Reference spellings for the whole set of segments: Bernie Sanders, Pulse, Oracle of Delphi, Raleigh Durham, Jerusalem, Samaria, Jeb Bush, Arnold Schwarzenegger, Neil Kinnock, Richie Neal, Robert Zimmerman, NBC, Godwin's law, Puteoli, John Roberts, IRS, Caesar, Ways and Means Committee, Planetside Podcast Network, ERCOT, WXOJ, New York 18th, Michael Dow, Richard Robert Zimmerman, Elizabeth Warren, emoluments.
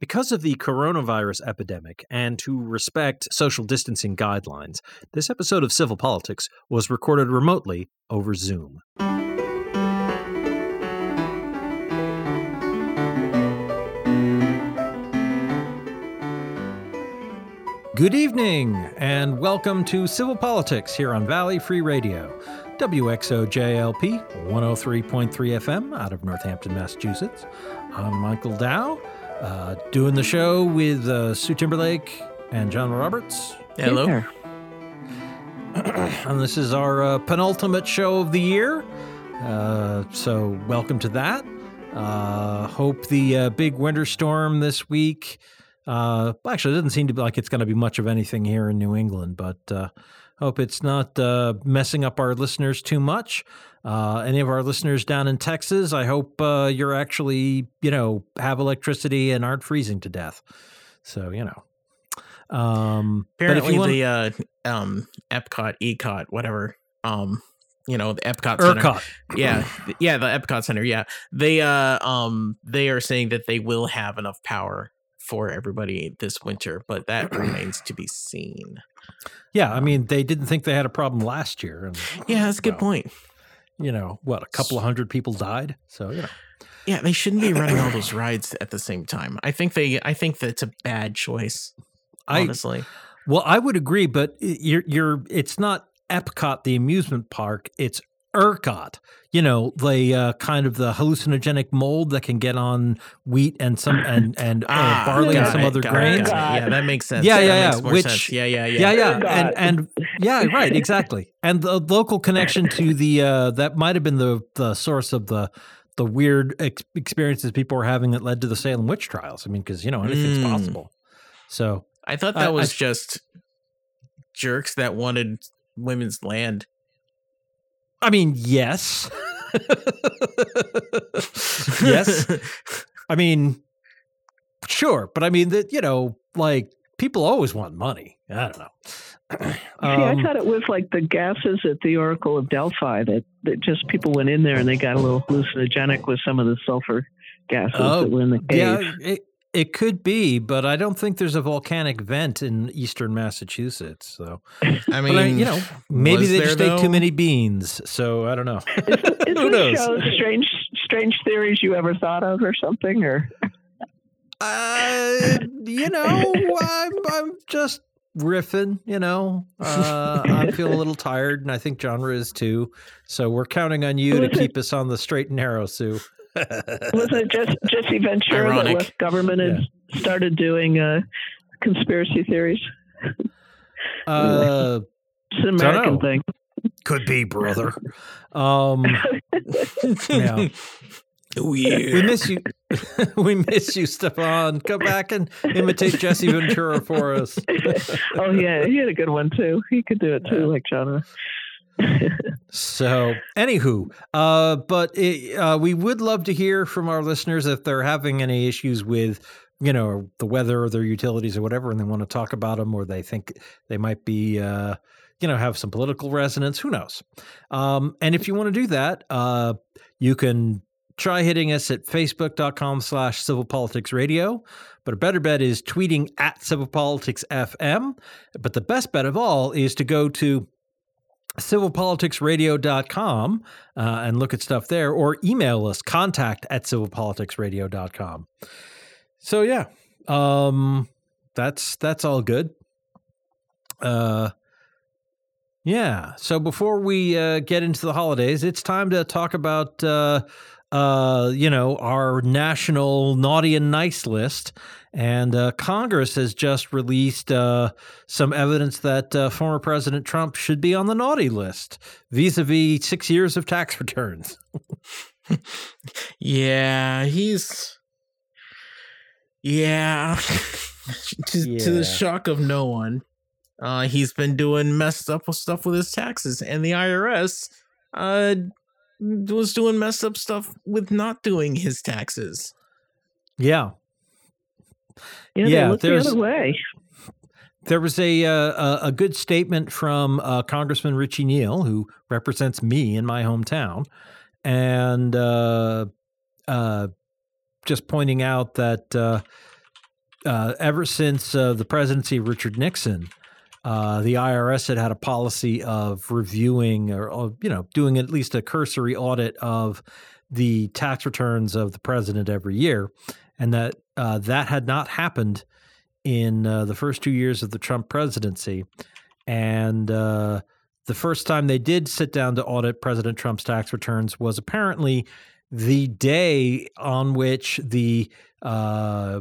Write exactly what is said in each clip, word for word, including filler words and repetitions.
Because of the coronavirus epidemic and to respect social distancing guidelines, this episode of Civil Politics was recorded remotely over Zoom. Good evening, and welcome to Civil Politics here on Valley Free Radio, W X O J L P one oh three point three F M out of Northampton, Massachusetts. I'm Michael Dow, uh, doing the show with uh, Sue Timberlake and John Roberts. Hello. Hey there. And this is our uh, penultimate show of the year, uh, so welcome to that. Uh, hope the uh, big winter storm this week... Uh, actually, it doesn't seem to be like it's going to be much of anything here in New England, but uh, hope it's not uh, messing up our listeners too much. Uh, any of our listeners down in Texas, I hope uh, you're actually, you know, have electricity and aren't freezing to death. So, you know. Um, Apparently you want- the uh, um, EPCOT, ECOT, whatever, um, you know, the EPCOT Center. ERCOT. Yeah. Yeah, the EPCOT Center. Yeah. They, uh, um, they are saying that they will have enough power for everybody this winter, but that remains to be seen. Yeah, I mean, they didn't think they had a problem last year. And, yeah, that's a good well, point. You know, what, a couple of hundred people died? So, you know. Yeah, they shouldn't be running all those rides at the same time. I think they. I think that's a bad choice, honestly. I, well, I would agree, but you're, you're. It's not EPCOT, the amusement park. It's ERCOT, you know, the uh, kind of the hallucinogenic mold that can get on wheat and some and and ah, uh, barley and some it, other grains. Yeah, that makes sense. Yeah, yeah, that yeah. Makes more Which, sense. yeah, yeah, yeah, yeah, yeah, and and yeah, right, exactly. And the local connection to the uh, that might have been the the source of the the weird ex- experiences people were having that led to the Salem witch trials. I mean, because you know anything's mm. possible. So I thought that I, was I, just jerks that wanted women's land. I mean, yes. yes. I mean, sure. But I mean, that you know, like, people always want money. I don't know. um, See, I thought it was like the gases at the Oracle of Delphi that, that just people went in there and they got a little hallucinogenic with some of the sulfur gases oh, that were in the cave. Yeah, it, it could be, but I don't think there's a volcanic vent in eastern Massachusetts. So, I mean, I, you know, maybe they just ate too many beans. So I don't know. Is, is Who knows? Show strange, strange theories you ever thought of, or something, or uh, you know, I'm, I'm just riffing. You know, uh, I feel a little tired, and I think genre is too. So we're counting on you to keep us on the straight and narrow, Sue. Was it just Jesse Ventura Ironic. that left government and yeah. started doing uh, conspiracy theories? Uh, it's an American thing. Could be, brother. Um, yeah. Oh, yeah. We miss you. We miss you, Stefan. Come back and imitate Jesse Ventura for us. Oh, yeah. He had a good one, too. He could do it, too, yeah. like John. So, anywho, uh, but it, uh, we would love to hear from our listeners if they're having any issues with, you know, the weather or their utilities or whatever, and they want to talk about them, or they think they might be, uh, you know, have some political resonance. Who knows? Um, and if you want to do that, uh, you can try hitting us at facebook.com slash civilpoliticsradio. But a better bet is tweeting at civilpoliticsfm. But the best bet of all is to go to civil politics radio dot com uh, and look at stuff there, or email us, contact at civil politics radio dot com. So yeah, um, that's that's all good. Uh, yeah, so before we uh, get into the holidays, it's time to talk about, uh, uh, you know, our national naughty and nice list. And uh, Congress has just released uh, some evidence that uh, former President Trump should be on the naughty list, vis-a-vis six years of tax returns. yeah, he's – yeah, to, yeah, to the shock of no one, uh, he's been doing messed up stuff with his taxes, and the I R S uh, was doing messed up stuff with not doing his taxes. Yeah. Yeah, yeah, the other way. There was a uh, a good statement from uh, Congressman Richie Neal, who represents me in my hometown, and uh, uh, just pointing out that uh, uh, ever since uh, the presidency of Richard Nixon, uh, the I R S had had a policy of reviewing or, or, you know, doing at least a cursory audit of the tax returns of the president every year, and that uh, that had not happened in uh, the first two years of the Trump presidency. And uh, the first time they did sit down to audit President Trump's tax returns was apparently the day on which the uh,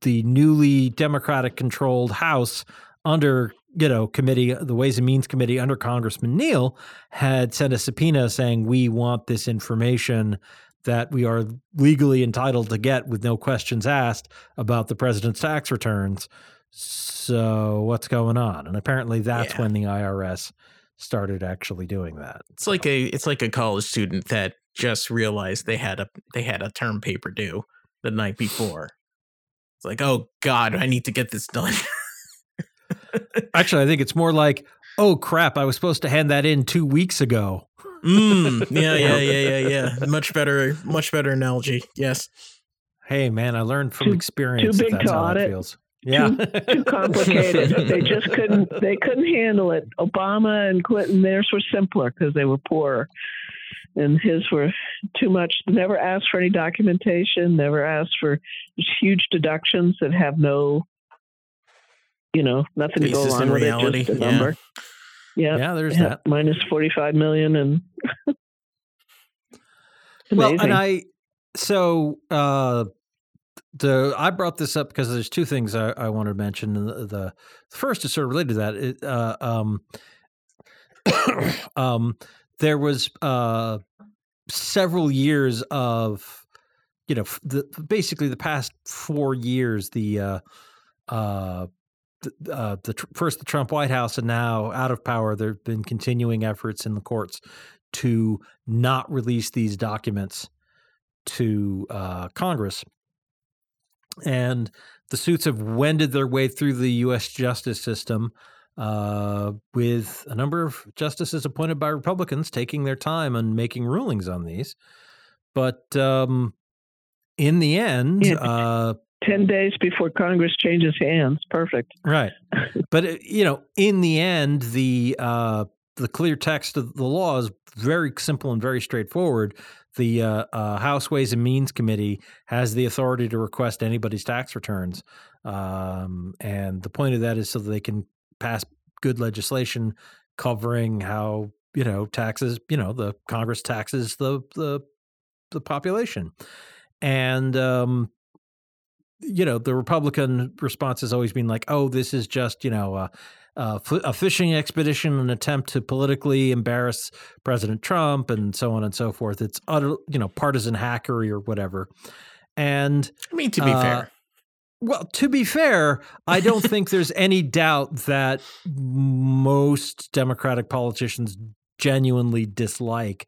the newly Democratic-controlled House under, you know, committee, the Ways and Means Committee under Congressman Neal had sent a subpoena saying, we want this information that we are legally entitled to get with no questions asked about the president's tax returns. So what's going on? And apparently that's yeah. when the I R S started actually doing that. It's so. like a it's like a college student that just realized they had a they had a term paper due the night before. It's like, oh God, I need to get this done. Actually, I think it's more like, oh crap, I was supposed to hand that in two weeks ago. mm, yeah, yeah, yeah, yeah, yeah. Much better, much better analogy. Yes. Hey, man, I learned from too, experience. Too big that's to audit. How it feels. Yeah. Too, too complicated. They just couldn't. They couldn't handle it. Obama and Clinton, theirs were simpler because they were poorer, and his were too much. Never asked for any documentation. Never asked for huge deductions that have no, you know, nothing to go along with reality. It. Just a yeah. number. Yeah, yeah, there's yeah, that minus forty-five million, and well, and I so uh, the I brought this up because there's two things I, I want to mention. The, the first is sort of related to that. It, uh, um, um, there was uh, several years of, you know, the, basically the past four years the. Uh, uh, Uh, the first the Trump White House and now out of power, there have been continuing efforts in the courts to not release these documents to uh, Congress. And the suits have wended their way through the U S justice system uh, with a number of justices appointed by Republicans taking their time and making rulings on these. But um, in the end, yeah. uh, Ten days before Congress changes hands. Perfect. Right. But, you know, in the end, the uh, the clear text of the law is very simple and very straightforward. The uh, uh, House Ways and Means Committee has the authority to request anybody's tax returns. Um, and the point of that is so that they can pass good legislation covering how, you know, taxes, you know, the Congress taxes the the, the population. And um you know, the Republican response has always been like, oh, this is just, you know, uh, uh, a fishing expedition, an attempt to politically embarrass President Trump and so on and so forth. It's utter, you know, partisan hackery or whatever. And I mean, to be uh, fair. Well, to be fair, I don't think there's any doubt that most Democratic politicians genuinely dislike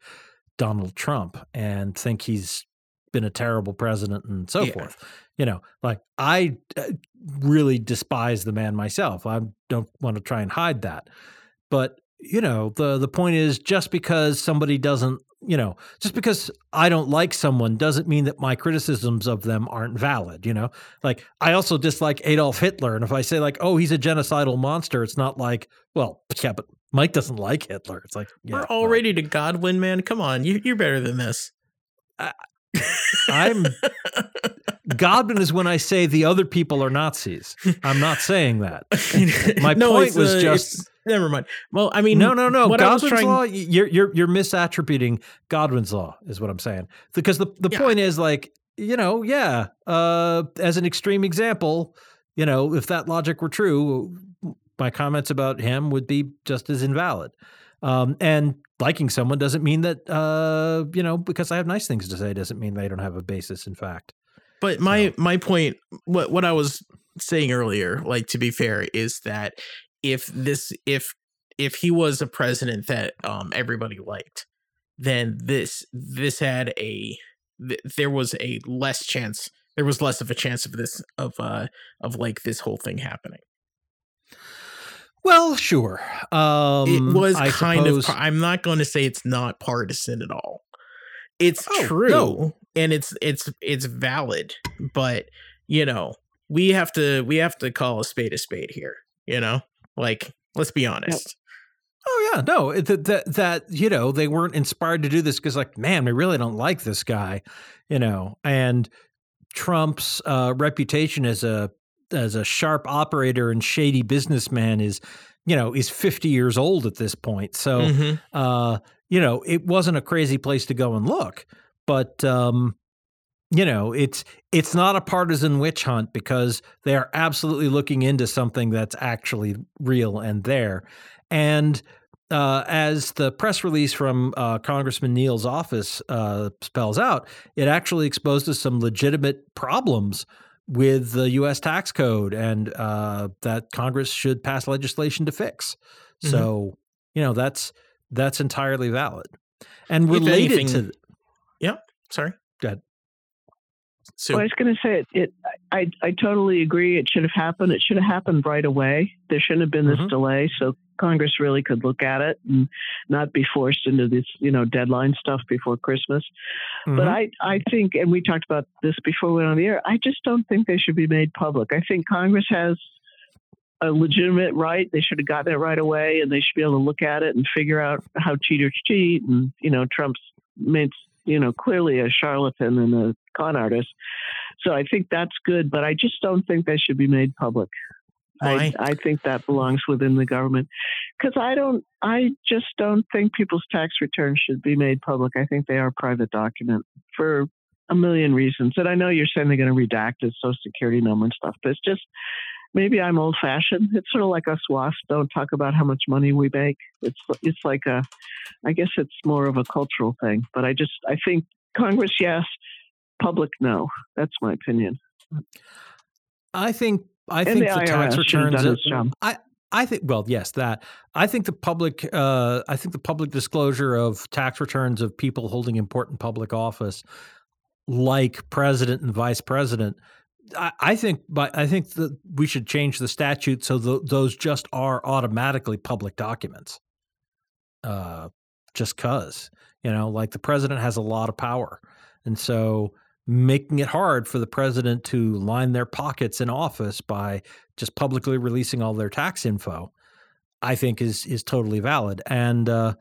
Donald Trump and think he's been a terrible president and so yeah. forth. You know, like I really despise the man myself. I don't want to try and hide that. But, you know, the the point is just because somebody doesn't, you know, just because I don't like someone doesn't mean that my criticisms of them aren't valid, you know? Like I also dislike Adolf Hitler. And if I say like, oh, he's a genocidal monster, it's not like, well, yeah, but Mike doesn't like Hitler. It's like, yeah, we're already well. to Godwin, man. Come on, you, you're better than this. I, I'm Godwin is when I say the other people are Nazis. I'm not saying that. My no, point was uh, just never mind. Well, I mean, no, no, no. Godwin's trying... law. You're you're you're misattributing Godwin's law is what I'm saying, because the, the yeah. point is like, you know, yeah. Uh, as an extreme example, you know, if that logic were true, my comments about him would be just as invalid. Um, and liking someone doesn't mean that, uh, you know, because I have nice things to say doesn't mean they don't have a basis in fact. But my so. my point, what what I was saying earlier, like to be fair, is that if this if if he was a president that um, everybody liked, then this this had a th- there was a less chance there was less of a chance of this of uh of like this whole thing happening. Well, sure. Um, it was I kind suppose. of. I'm not going to say it's not partisan at all. It's oh, true, no. and it's it's it's valid. But you know, we have to we have to call a spade a spade here. You know, like, let's be honest. Yep. Oh, yeah. No, that, that, that, you know, they weren't inspired to do this because, like, man, we really don't like this guy, you know, and Trump's uh, reputation as a as a sharp operator and shady businessman is, you know, is fifty years old at this point. So, mm-hmm. uh, you know, it wasn't a crazy place to go and look. But, um, you know, it's it's not a partisan witch hunt because they are absolutely looking into something that's actually real and there. And uh, as the press release from uh, Congressman Neal's office uh, spells out, it actually exposes some legitimate problems with the U S tax code and uh, that Congress should pass legislation to fix. Mm-hmm. So, you know, that's that's entirely valid. And related anything, to th- – Yeah, sorry. Go ahead. So, well, I was going to say, it, it, I, I totally agree. It should have happened. It should have happened right away. There shouldn't have been this mm-hmm. delay. So Congress really could look at it and not be forced into this, you know, deadline stuff before Christmas. Mm-hmm. But I, I think, and we talked about this before we went on the air, I just don't think they should be made public. I think Congress has a legitimate right. They should have gotten it right away, and they should be able to look at it and figure out how cheaters cheat. And, you know, Trump's made, you know, clearly a charlatan and a con artist. So I think that's good, but I just don't think they should be made public. I, I think that belongs within the government, because I don't, I just don't think people's tax returns should be made public. I think they are a private document for a million reasons. And I know you're saying they're going to redact his social security number and stuff, but it's just, maybe I'm old fashioned. It's sort of like us WASPs don't talk about how much money we make. It's, it's like a, I guess it's more of a cultural thing, but I just, I think Congress, yes, public, no. That's my opinion. I think, I and think the, the tax returns. Are, I I think well yes that I think the public uh, I think the public disclosure of tax returns of people holding important public office, like president and vice president, I, I think by I think that we should change the statute so th- those just are automatically public documents. Uh, just cause you know, like the president has a lot of power, and so making it hard for the president to line their pockets in office by just publicly releasing all their tax info, I think is is totally valid. And uh,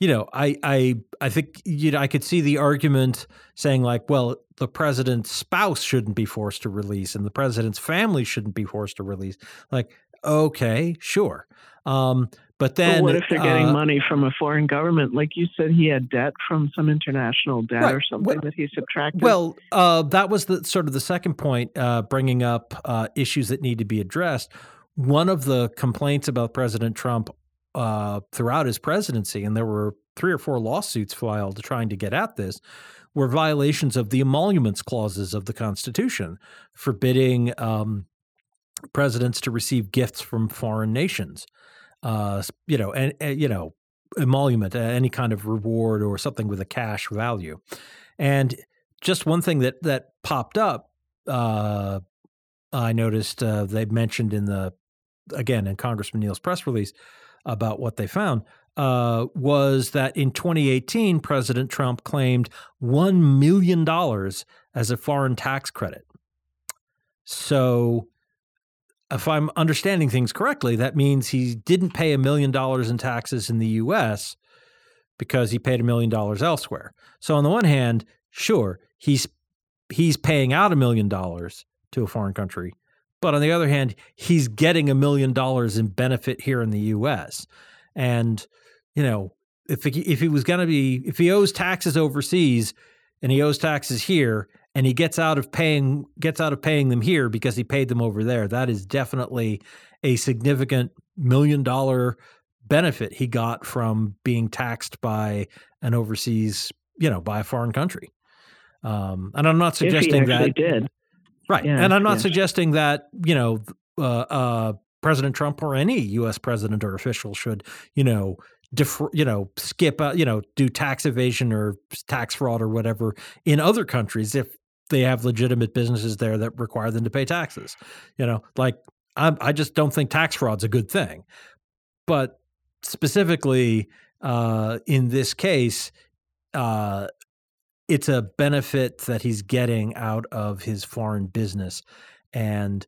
you know, I I I think you know I could see the argument saying like, well, the president's spouse shouldn't be forced to release, and the president's family shouldn't be forced to release. Like, okay, sure, um, but then but what if they're getting uh, money from a foreign government? Like you said, he had debt from some international debt right, or something well, that he subtracted. Well, uh, that was the sort of the second point, uh, bringing up uh, issues that need to be addressed. One of the complaints about President Trump uh, throughout his presidency, and there were three or four lawsuits filed trying to get at this, were violations of the emoluments clauses of the Constitution, forbidding um, presidents to receive gifts from foreign nations. Uh, you know, and, and you know, emolument, uh, any kind of reward or something with a cash value. And just one thing that that popped up, uh, I noticed uh, they mentioned in the, again, in Congressman Neal's press release about what they found, uh, was that in twenty eighteen, President Trump claimed one million dollars as a foreign tax credit. So if I'm understanding things correctly, that means he didn't pay a million dollars in taxes in the U S because he paid a million dollars elsewhere. So on the one hand, sure, he's he's paying out a million dollars to a foreign country. But on the other hand, he's getting a million dollars in benefit here in the U S. And, you know, if he, if he was going to be – if he owes taxes overseas and he owes taxes here – and he gets out of paying gets out of paying them here because he paid them over there, that is definitely a significant million dollar benefit he got from being taxed by an overseas, you know, by a foreign country. Um, and I'm not suggesting that he did. Right. Yeah, and I'm not yeah. suggesting that, you know, uh, uh, President Trump or any U S president or official should, you know, Defer, you know, skip, uh, you know, do tax evasion or tax fraud or whatever in other countries if they have legitimate businesses there that require them to pay taxes. You know, like I, I just don't think tax fraud's a good thing. But specifically uh, in this case, uh, it's a benefit that he's getting out of his foreign business. And,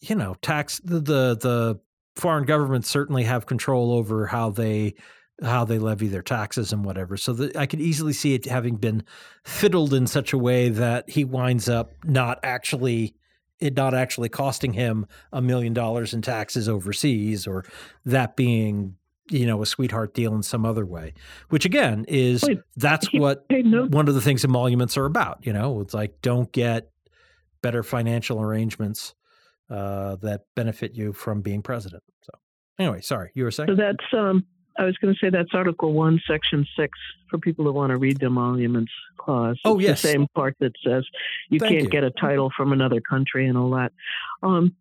you know, tax the, the, the foreign governments certainly have control over how they, how they levy their taxes and whatever. So the, I could easily see it having been fiddled in such a way that he winds up not actually, it not actually costing him a million dollars in taxes overseas, or that being, you know, a sweetheart deal in some other way, which again is, Wait, that's what no- one of the things emoluments are about, you know, it's like, don't get better financial arrangements uh, that benefit you from being president. So anyway, sorry, you were saying? So that's, um, I was going to say that's Article one, Section six, for people who want to read the emoluments clause. It's oh, yes. the same part that says you Thank can't you. get a title from another country and all that. Um,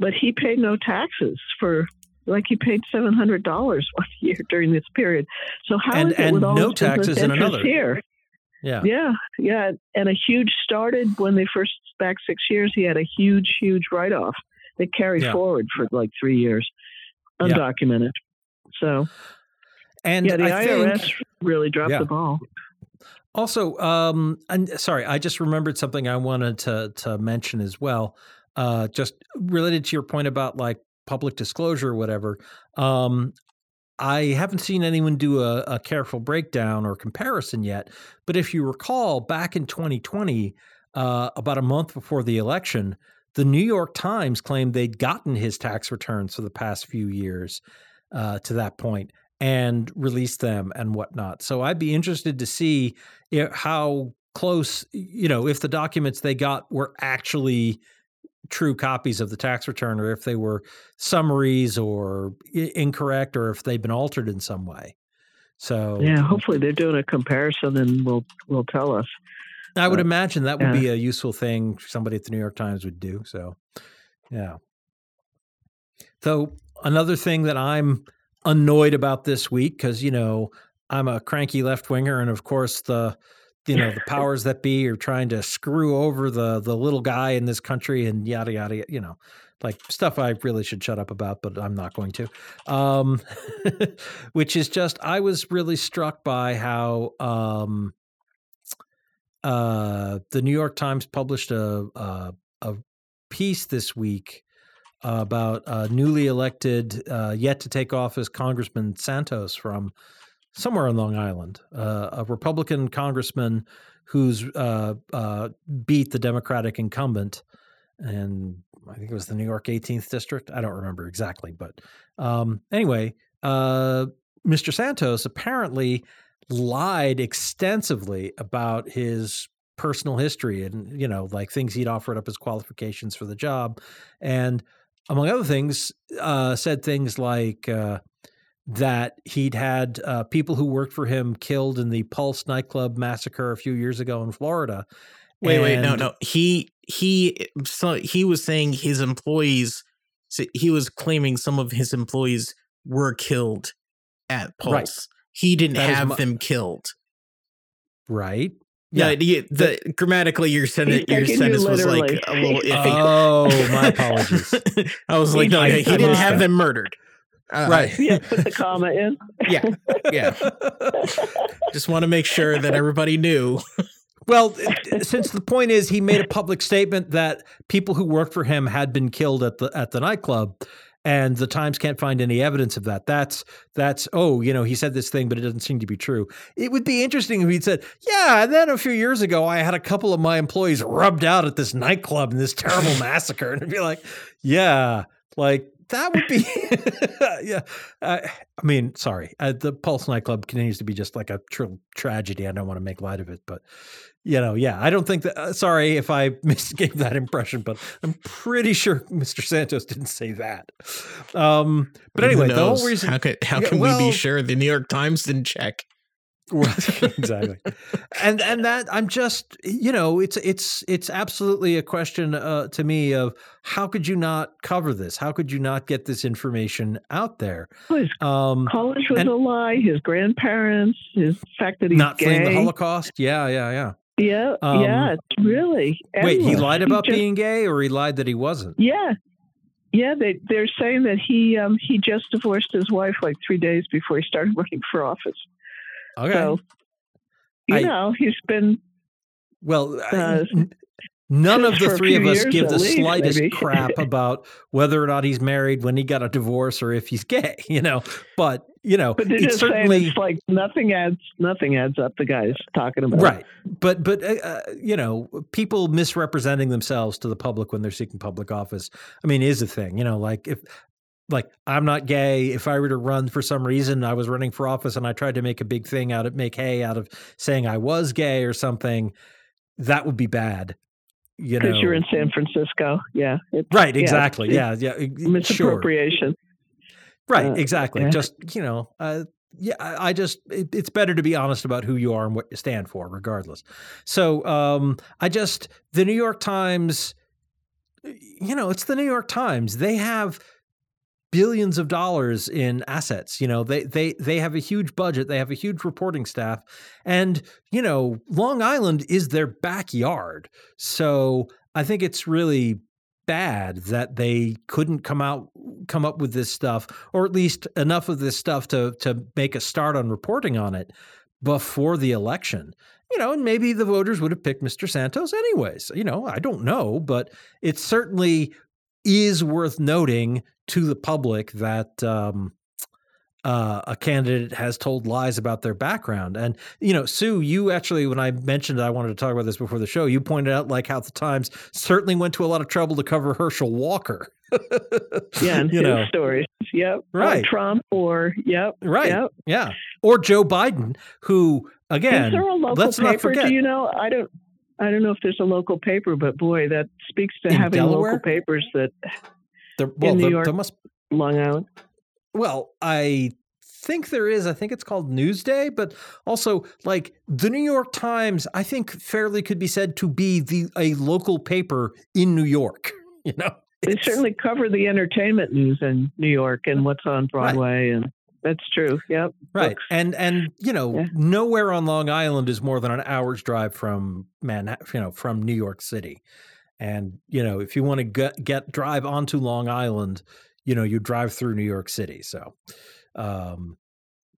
but he paid no taxes for, like he paid seven hundred dollars one year during this period. So how and, is it with all no taxes in another here? Yeah. Yeah. Yeah. And a huge started when they first, back six years, he had a huge, huge write-off that carried yeah. forward for like three years. Undocumented. Yeah. So, and yeah, the I I R S think, really dropped yeah. the ball. Also, um, and sorry, I just remembered something I wanted to to mention as well, uh, just related to your point about like public disclosure or whatever. Um, I haven't seen anyone do a, a careful breakdown or comparison yet, but if you recall, back in twenty twenty, uh, about a month before the election, the New York Times claimed they'd gotten his tax returns for the past few years uh, to that point and released them and whatnot. So I'd be interested to see if, how close, you know, if the documents they got were actually true copies of the tax return, or if they were summaries or i- incorrect, or if they've been altered in some way. So yeah, hopefully they're doing a comparison and will will tell us. I would imagine that would yeah. be a useful thing somebody at the New York Times would do. So, yeah. So another thing that I'm annoyed about this week, because, you know, I'm a cranky left winger, and of course the, you know, the powers that be are trying to screw over the the little guy in this country and yada yada, you know, like stuff I really should shut up about, but I'm not going to. Um, which is just, I was really struck by how. Um, Uh, the New York Times published a a, a piece this week uh, about uh, newly elected, uh, yet to take office Congressman Santos from somewhere on Long Island, uh, a Republican congressman who's uh, uh, beat the Democratic incumbent, and I think it was the New York eighteenth district. I don't remember exactly, but um, anyway, uh, Mister Santos apparently lied extensively about his personal history and, you know, like things he'd offered up as qualifications for the job. And among other things, uh, said things like uh, that he'd had uh, people who worked for him killed in the Pulse nightclub massacre a few years ago in Florida. Wait, and wait, no, no. He, he, so he was saying his employees, so he was claiming some of his employees were killed at Pulse. Right. He didn't that have my, them killed, right? Yeah, yeah the, the, grammatically, your sentence, your sentence was like a little iffy. Oh, my apologies. I was like, no, I, he I didn't have that. them murdered, uh, right? Yeah, put the comma in. Yeah, yeah. Just want to make sure that everybody knew. Well, since the point is, he made a public statement that people who worked for him had been killed at the at the nightclub. And the Times can't find any evidence of that. That's, that's oh, you know, he said this thing, but it doesn't seem to be true. It would be interesting if he'd said, yeah, and then a few years ago, I had a couple of my employees rubbed out at this nightclub in this terrible massacre. And it'd be like, yeah, like that would be, yeah. Uh, I mean, sorry, uh, the Pulse nightclub continues to be just like a tr- tragedy. I don't want to make light of it, but, you know, yeah, I don't think that, uh, sorry if I misgave that impression, but I'm pretty sure Mister Santos didn't say that. Um, but anyway, the whole reason. How, could, how yeah, can well, we be sure the New York Times didn't check? Exactly. And, and that I'm just, you know, it's, it's, it's absolutely a question uh, to me of how could you not cover this? How could you not get this information out there? Well, his um, college was and, a lie. His grandparents, his fact that he's not gay. Not fleeing the Holocaust. Yeah, yeah, yeah. Yeah, um, yeah, really. Everyone. Wait, he lied about he just, being gay, or he lied that he wasn't? Yeah, yeah. They they're saying that he um, he just divorced his wife like three days before he started running for office. Okay, so you I, know he's been well. I, uh, None of the three of us give the slightest crap about whether or not he's married, when he got a divorce, or if he's gay, you know, but, you know, but it's certainly it's like nothing adds, nothing adds up. The guy's talking about. Right. But, but, uh, you know, people misrepresenting themselves to the public when they're seeking public office, I mean, is a thing, you know, like if, like, I'm not gay. If I were to run for some reason, I was running for office and I tried to make a big thing out of make hay out of saying I was gay or something, that would be bad. You know, because you're in San Francisco. Yeah. It's, right. Exactly. Yeah. It's, yeah. yeah. Misappropriation. Sure. Right. Uh, exactly. Yeah. Just, you know, uh, yeah, I, I just, it, it's better to be honest about who you are and what you stand for regardless. So um, I just, the New York Times, you know, it's the New York Times. They have billions of dollars in assets. You know, they, they, they have a huge budget. They have a huge reporting staff, and, you know, Long Island is their backyard. So I think it's really bad that they couldn't come out, come up with this stuff, or at least enough of this stuff to, to make a start on reporting on it before the election, you know, and maybe the voters would have picked Mister Santos anyways, you know, I don't know, but it's certainly is worth noting to the public that um, uh, a candidate has told lies about their background. And, you know, Sue, you actually, when I mentioned I wanted to talk about this before the show, you pointed out like how the Times certainly went to a lot of trouble to cover Herschel Walker. Yeah, and you his know. stories. Yep. Right. Or Trump or, yep. Right. Yep. Yeah. Or Joe Biden, who, again, is there a local let's paper? Not forget. Do you know, I don't. I don't know if there's a local paper, but boy, that speaks to in having Delaware? Local papers that there, well, in New there, York, there must, Long Island. Well, I think there is. I think it's called Newsday, but also like the New York Times, I think fairly could be said to be the a local paper in New York. You know, they certainly cover the entertainment news in New York and what's on Broadway right. and. That's true. Yep. Right. Books. And, and, you know, yeah. nowhere on Long Island is more than an hour's drive from Manhattan, you know, from New York City. And, you know, if you want to get, get drive onto Long Island, you know, you drive through New York City. So, um,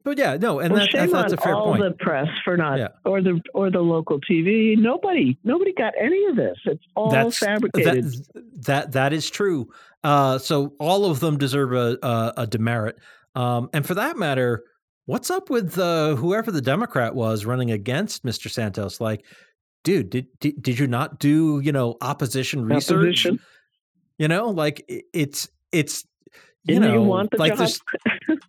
but yeah, no. And well, that, shame I thought that's a fair all point. The press for not, yeah. or the, or the local T V. Nobody, nobody got any of this. It's all that's, fabricated. That, that, that is true. Uh, so all of them deserve a, a, a demerit. Um, and for that matter, what's up with uh, whoever the Democrat was running against Mister Santos? Like, dude, did did, did you not do, you know, opposition research? Opposition. You know, like it's it's you Didn't know you want the like job? There's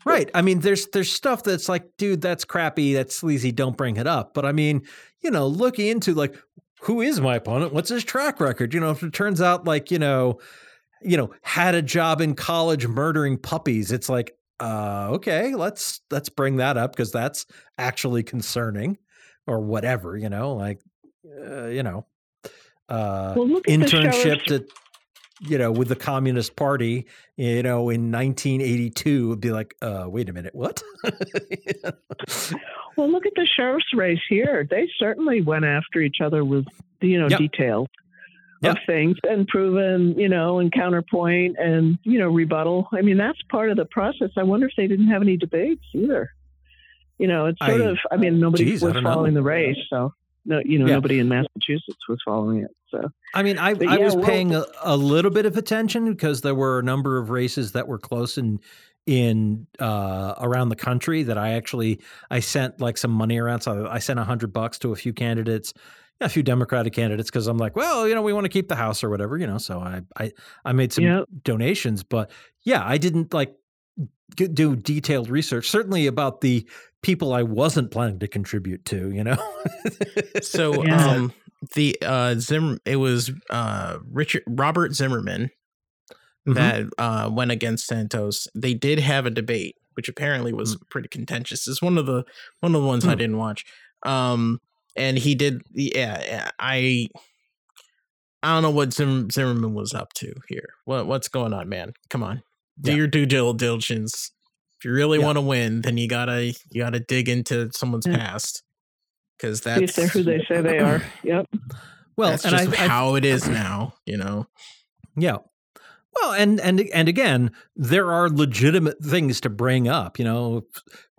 right. I mean, there's there's stuff that's like, dude, that's crappy, that's sleazy. Don't bring it up. But I mean, you know, looking into like who is my opponent? What's his track record? You know, if it turns out like you know, you know, had a job in college murdering puppies, it's like. Uh, okay, let's let's bring that up because that's actually concerning, or whatever you know, like uh, you know, uh, well, internship to you know with the Communist Party, you know, in nineteen eighty-two would be like, uh, wait a minute, what? yeah. Well, look at the sheriff's race here. They certainly went after each other with you know yep. detail yep. of things and proven, you know, and counterpoint and, you know, rebuttal. I mean, that's part of the process. I wonder if they didn't have any debates either. You know, it's sort I, of, I mean, nobody geez, was following know. the race. So, no, you know, yeah. nobody in Massachusetts was following it. So, I mean, I, yeah, I was well, paying a, a little bit of attention because there were a number of races that were close in, in, uh, around the country that I actually, I sent like some money around. So I sent a hundred bucks to a few candidates a few Democratic candidates because I'm like, well, you know, we want to keep the house or whatever, you know, so I I, I made some yep. donations. But yeah, I didn't like get, do detailed research, certainly about the people I wasn't planning to contribute to, you know. so yeah. um, the uh, Zim, it was uh, Richard Robert Zimmerman mm-hmm. that uh, went against Santos. They did have a debate, which apparently was mm. pretty contentious. It's one of the one of the ones mm. I didn't watch. Um, And he did, yeah. I, I don't know what Zim, Zimmerman was up to here. What what's going on, man? Come on, do yeah. your due diligence. If you really yeah. want to win, then you gotta you gotta dig into someone's yeah. past because that's they're who they say they are. Yep. Well, that's and just I, how I, it is now, you know. Yeah. Well, and and and again, there are legitimate things to bring up, you know,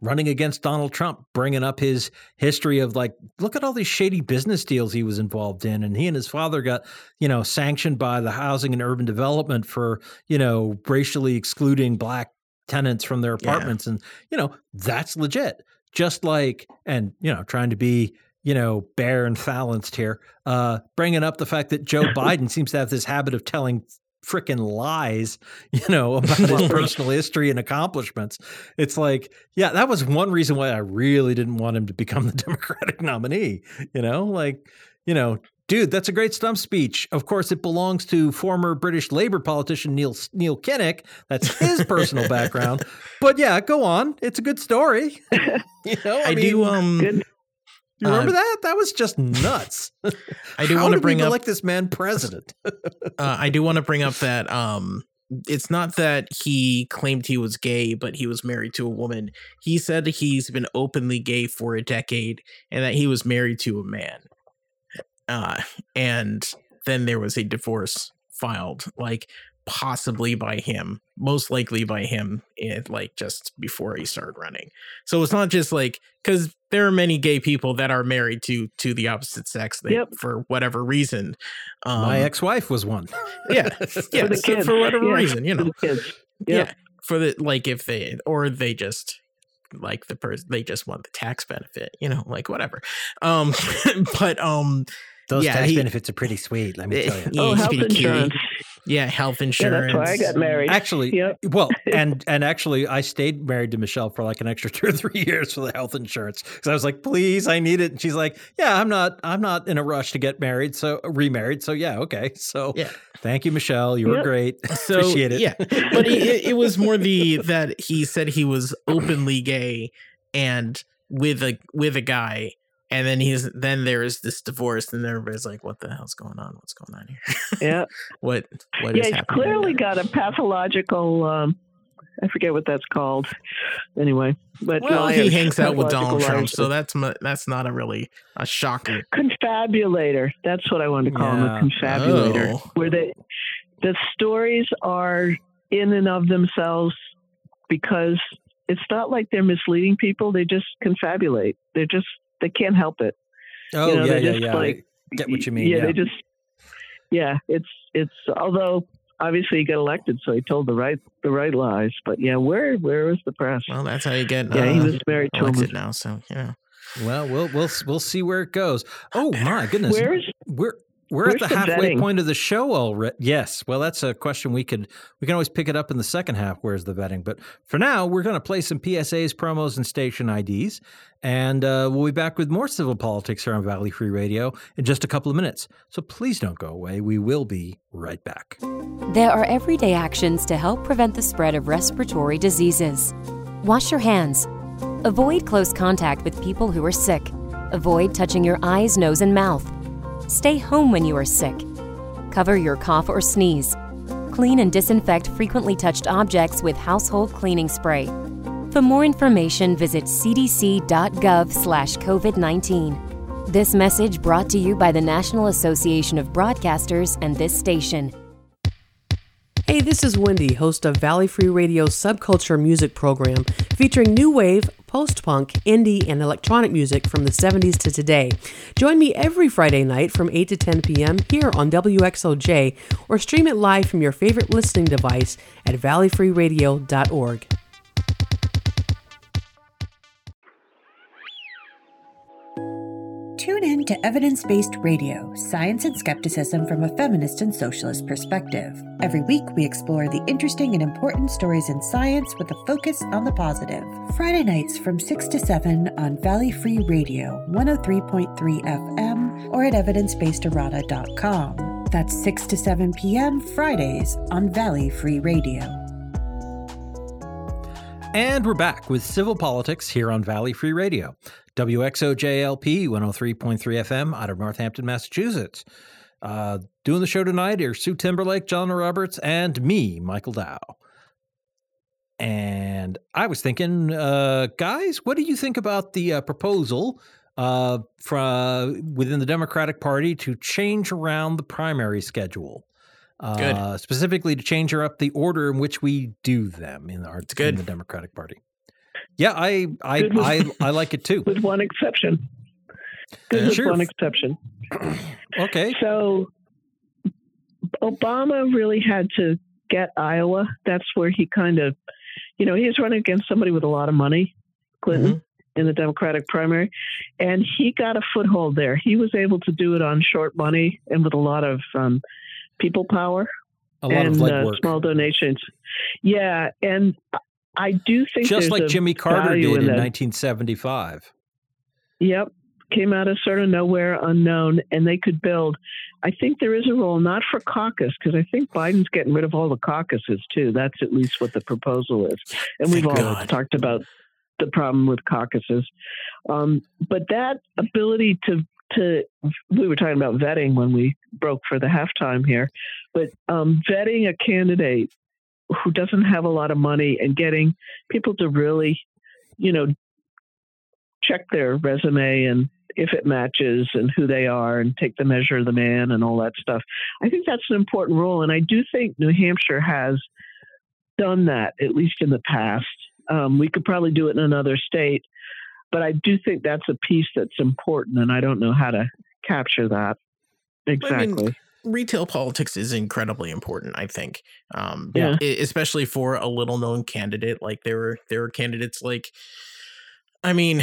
running against Donald Trump, bringing up his history of like, look at all these shady business deals he was involved in. And he and his father got, you know, sanctioned by the Housing and Urban Development for, you know, racially excluding black tenants from their apartments. Yeah. And, you know, that's legit. Just like, and, you know, trying to be, you know, bare and balanced here, uh, bringing up the fact that Joe Biden seems to have this habit of telling frickin' lies, you know, about his personal history and accomplishments. It's like, yeah, that was one reason why I really didn't want him to become the Democratic nominee, you know, like, you know, dude, that's a great stump speech. Of course, it belongs to former British Labour politician Neil Neil Kinnock. That's his personal background. But yeah, go on. It's a good story. You know, I, I mean, do. Um, good. You remember uh, that? That was just nuts. I do want to bring up elect this man president. uh, I do want to bring up that um, it's not that he claimed he was gay, but he was married to a woman. He said he's been openly gay for a decade and that he was married to a man. Uh, and then there was a divorce filed, like possibly by him, most likely by him, it, like just before he started running. So it's not just like, because there are many gay people that are married to to the opposite sex they, yep. for whatever reason. Um, My ex-wife was one. Yeah. Yeah. For, so for whatever yeah. reason, you know. Yep. Yeah. For the, like if they, or they just like the person, they just want the tax benefit, you know, like whatever. Um, but um, Those yeah, tax he, benefits are pretty sweet. Let me tell you. Oh, health insurance. Yeah, health insurance. Yeah, that's why I got married. Actually, yep. well, and and actually, I stayed married to Michelle for like an extra two or three years for the health insurance because I was like, please, I need it. And she's like, yeah, I'm not, I'm not in a rush to get married, so remarried. So yeah, okay. So yeah. thank you, Michelle. You yep. were great. So, appreciate it. Yeah, but it, it was more the that he said he was openly gay and with a with a guy. And then he's then there is this divorce, and everybody's like, "What the hell's going on? What's going on here?" Yeah. what? What yeah, is happening? Yeah, he's clearly got a pathological. Um, I forget what that's called. Anyway, but well, liars, he hangs out with Donald Trump, liars. so that's that's not a really a shocker. Confabulator. That's what I wanted to call yeah. him. A confabulator, oh. where the the stories are in and of themselves because it's not like they're misleading people. They just confabulate. They're just They can't help it. Oh, you know, yeah, yeah, just yeah. Like, I get what you mean. Yeah, yeah, they just, yeah, it's, it's, although obviously he got elected, so he told the right, the right lies. But yeah, where, where was the press? Well, that's how you get yeah, uh, he was married to elected now, so yeah. Well, we'll, we'll, we'll see where it goes. Oh, my goodness. Where's, where, We're Where's at the, the halfway vetting? point of the show already. Yes. Well, that's a question we could we can always pick it up in the second half. Where's the vetting? But for now, we're going to play some P S As, promos, and station I Ds. And uh, we'll be back with more civil politics here on Valley Free Radio in just a couple of minutes. So please don't go away. We will be right back. There are everyday actions to help prevent the spread of respiratory diseases. Wash your hands. Avoid close contact with people who are sick. Avoid touching your eyes, nose, and mouth. Stay home when you are sick. Cover your cough or sneeze. Clean and disinfect frequently touched objects with household cleaning spray. For more information, visit c d c dot gov slash covid nineteen. This message brought to you by the National Association of Broadcasters and this station. Hey, this is Wendy, host of Valley Free Radio's Subculture Music Program, featuring new wave, post-punk, indie, and electronic music from the seventies to today. Join me every Friday night from eight to ten p.m. here on W X O J, or stream it live from your favorite listening device at valley free radio dot org. Tune in to Evidence-Based Radio, Science and Skepticism from a Feminist and Socialist Perspective. Every week, we explore the interesting and important stories in science with a focus on the positive. Friday nights from six to seven on Valley Free Radio, one oh three point three F M, or at evidence based errata dot com. That's six to seven p.m. Fridays on Valley Free Radio. And we're back with Civil Politics here on Valley Free Radio. W X O J L P one oh three point three F M out of Northampton, Massachusetts. Uh, doing the show tonight are Sue Timberlake, John Roberts, and me, Michael Dow. And I was thinking, uh, guys, what do you think about the uh, proposal uh, from within the Democratic Party to change around the primary schedule? Good. Uh, specifically to change her up the order in which we do them in, our, in the Democratic Party. Yeah, I I, with, I I like it too. With one exception. Good uh, with sure. one exception. Okay. So Obama really had to get Iowa. That's where he kind of, you know, he was running against somebody with a lot of money, Clinton, mm-hmm. in the Democratic primary. And he got a foothold there. He was able to do it on short money and with a lot of um, people power. A lot and, of leg work. Uh, small donations. Yeah. And I do think just like Jimmy Carter did in, in nineteen seventy-five. Yep. Came out of sort of nowhere, unknown, and they could build. I think there is a role, not for caucus, because I think Biden's getting rid of all the caucuses, too. That's at least what the proposal is. And we've all talked about the problem with caucuses. Um, but that ability to, to, we were talking about vetting when we broke for the halftime here, but um, vetting a candidate who doesn't have a lot of money and getting people to really, you know, check their resume and if it matches and who they are and take the measure of the man and all that stuff. I think that's an important role. And I do think New Hampshire has done that, at least in the past. Um, we could probably do it in another state, but I do think that's a piece that's important. And I don't know how to capture that. Exactly. I mean, retail politics is incredibly important, I think, um, yeah. especially for a little known candidate. Like there were, there were candidates like, I mean,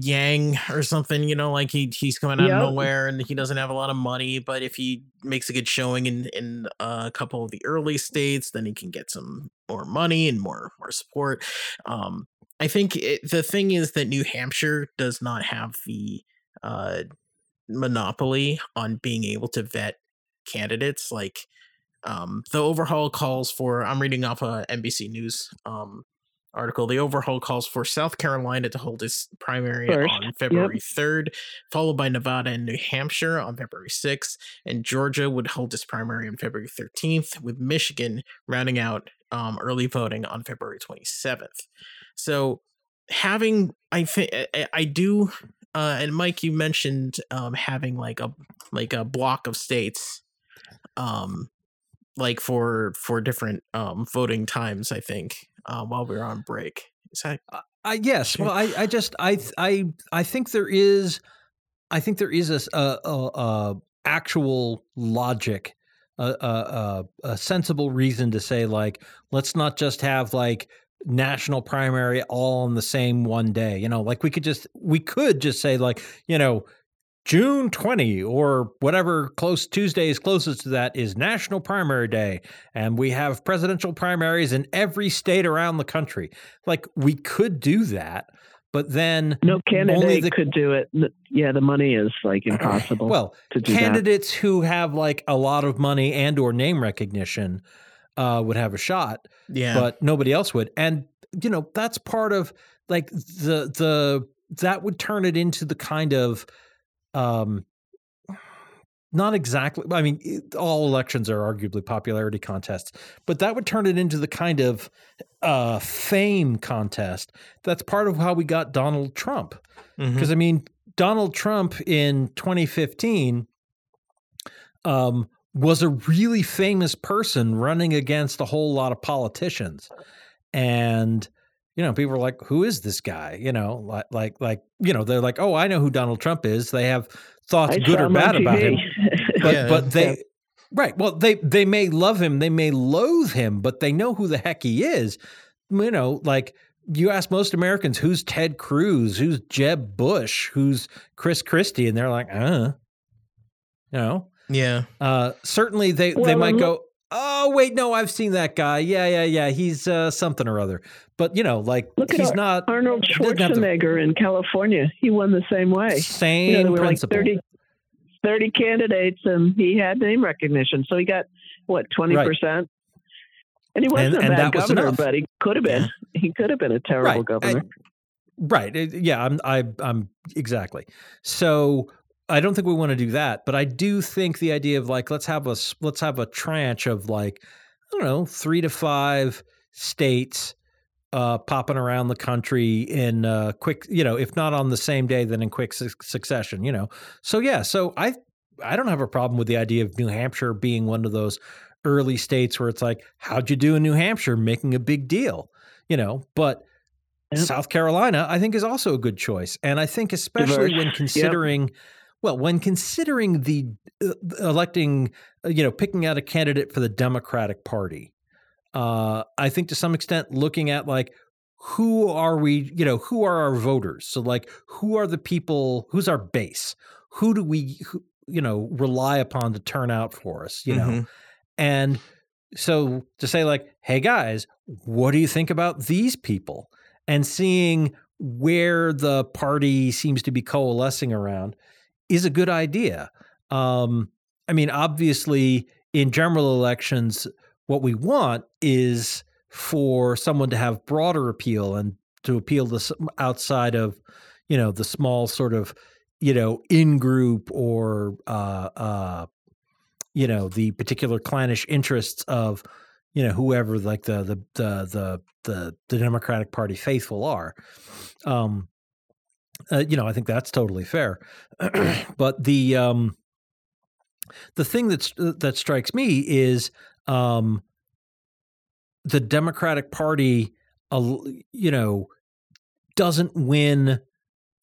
Yang or something, you know, like he he's coming out yep. of nowhere and he doesn't have a lot of money. But if he makes a good showing in, in a couple of the early states, then he can get some more money and more, more support. Um, I think it, the thing is that New Hampshire does not have the uh, monopoly on being able to vet candidates. Like um, the overhaul calls for, I'm reading off a N B C News um article. The overhaul calls for South Carolina to hold its primary First, on February yep. third, followed by Nevada and New Hampshire on February sixth, and Georgia would hold its primary on February thirteenth, with Michigan rounding out um, early voting on February twenty-seventh. So having, I think, I do, uh, and Mike, you mentioned um, having like a like a block of states, um, like for for different um, voting times, I think. Uh, while we were on break. Is that- uh, I, yes. Well, I, I just, I, I, I think there is, I think there is a, a, a, a actual logic, a, a, a sensible reason to say, like, let's not just have like national primary all on the same one day, you know, like we could just, we could just say like, you know, June twentieth or whatever close Tuesday is closest to that is National Primary Day, and we have presidential primaries in every state around the country. Like we could do that, but then no candidate only the, could do it. Yeah, the money is like impossible. Well, to do candidates that. Who have like a lot of money and or name recognition uh, would have a shot. Yeah, but nobody else would, and you know that's part of like the the that would turn it into the kind of Um, not exactly. I mean, it, all elections are arguably popularity contests, but that would turn it into the kind of uh, fame contest. That's part of how we got Donald Trump. Because mm-hmm. I mean, Donald Trump in twenty fifteen um, was a really famous person running against a whole lot of politicians, and you know, people are like, who is this guy? You know, like, like, like, you know, they're like, oh, I know who Donald Trump is. They have thoughts I good or bad about him, but, yeah, but they, yeah. right. Well, they, they may love him. They may loathe him, but they know who the heck he is. You know, like you ask most Americans, who's Ted Cruz, who's Jeb Bush, who's Chris Christie. And they're like, uh, you know? Yeah. Uh, certainly they, well, they might go, oh, wait, no, I've seen that guy. Yeah, yeah, yeah. He's uh, something or other. But, you know, like Look he's at not. Arnold Schwarzenegger to, in California. He won the same way. Same you know, there were principle. Like thirty, thirty candidates, and he had name recognition. So he got, what, twenty percent? Right. And he wasn't and, a bad governor, enough. But he could have been. He could have been a terrible right. governor. I, right. Yeah, I'm, I, I'm exactly. So I don't think we want to do that, but I do think the idea of like let's have a let's have a tranche of like I don't know three to five states uh, popping around the country in uh, quick, you know, if not on the same day, then in quick su- succession, you know. So yeah, so I I don't have a problem with the idea of New Hampshire being one of those early states where it's like, how'd you do in New Hampshire, making a big deal, you know? But yep. South Carolina, I think, is also a good choice. And I think especially Diverse. when considering, yep. well, when considering the uh, electing, uh, you know, picking out a candidate for the Democratic Party, uh, I think to some extent looking at like, who are we, you know, who are our voters? So like, who are the people, who's our base? Who do we, who, you know, rely upon to turn out for us, you know? Mm-hmm. And so to say like, hey guys, what do you think about these people? And seeing where the party seems to be coalescing around is a good idea. Um, I mean, obviously in general elections, what we want is for someone to have broader appeal and to appeal to outside of, you know, the small sort of, you know, in-group or, uh, uh, you know, the particular clannish interests of, you know, whoever like the the the the the Democratic Party faithful are. Um, uh, you know, I think that's totally fair. But the um, the thing that's that strikes me is um, the Democratic Party, uh, you know, doesn't win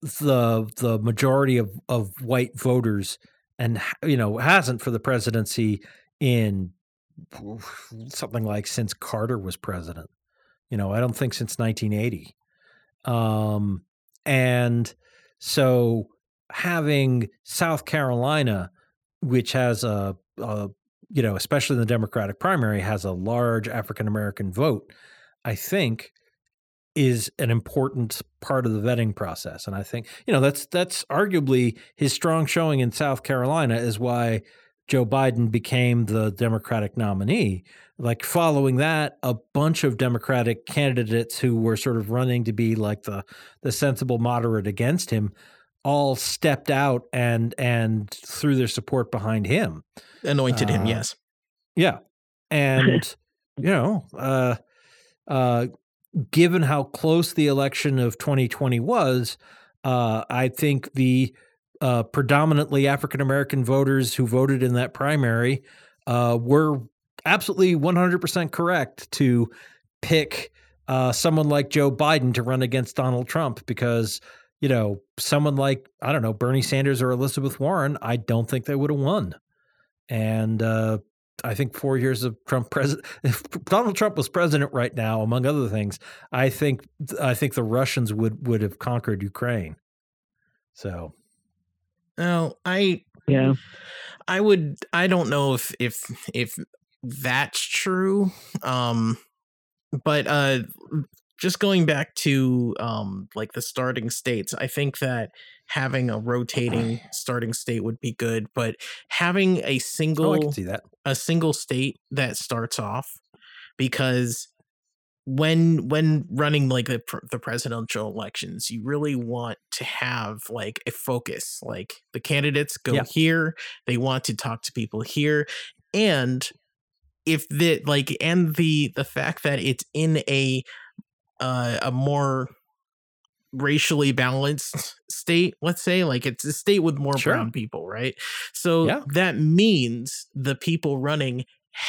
the the majority of, of white voters, and you know hasn't for the presidency in something like since Carter was president, you know, I don't think since nineteen eighty. Um, and so having South Carolina, which has a, a, you know, especially in the Democratic primary, has a large African-American vote, I think is an important part of the vetting process. And I think, you know, that's, that's arguably his strong showing in South Carolina is why Joe Biden became the Democratic nominee. Like following that, a bunch of Democratic candidates who were sort of running to be like the the sensible moderate against him all stepped out and and threw their support behind him. Anointed uh, him, yes. Yeah. And, you know, uh, uh, given how close the election of twenty twenty was, uh, I think the Uh, predominantly African-American voters who voted in that primary uh, were absolutely one hundred percent correct to pick uh, someone like Joe Biden to run against Donald Trump because, you know, someone like, I don't know, Bernie Sanders or Elizabeth Warren, I don't think they would have won. And uh, I think four years of Trump president, if Donald Trump was president right now, among other things, I think I think the Russians would would have conquered Ukraine. So... No, I yeah, I would. I don't know if if if that's true. Um, but uh, just going back to um, like the starting states, I think that having a rotating starting state would be good. But having a single, oh, I can see that. a single state that starts off, because when when running like the the presidential elections, you really want to have like a focus, like the candidates go yeah. here, they want to talk to people here. And if the like and the the fact that it's in a uh, a more racially balanced state, let's say, like it's a state with more sure. brown people, right? So yeah. that means the people running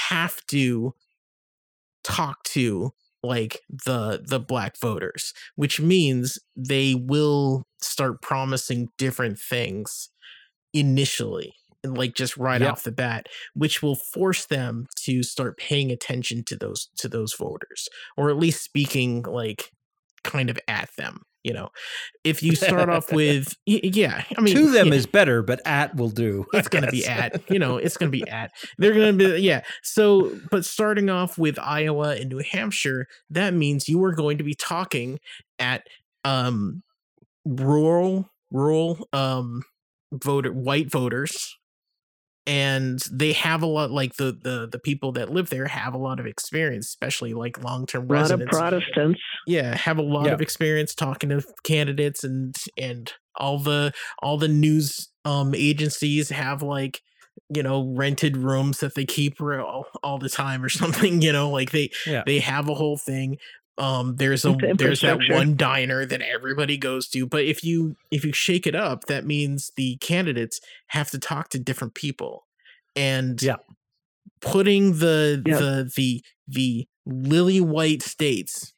have to talk to like the the black voters, which means they will start promising different things initially and like just right yep. off the bat, which will force them to start paying attention to those to those voters, or at least speaking like kind of at them. You know, if you start off with yeah, I mean, to them yeah. is better, but at will do. It's going to be at, you know, it's going to be at. They're going to be yeah. So, but starting off with Iowa and New Hampshire, that means you are going to be talking at um rural rural um voter white voters, and they have a lot like the the the people that live there have a lot of experience, especially like long-term residents. A lot of Protestants. Yeah, have a lot yeah. of experience talking to candidates, and and all the all the news um, agencies have like, you know, rented rooms that they keep all, all the time or something, you know, like they yeah. they have a whole thing. Um, there's a there's that one diner that everybody goes to, but if you if you shake it up, that means the candidates have to talk to different people, and yeah. putting the yeah. the the the lily white states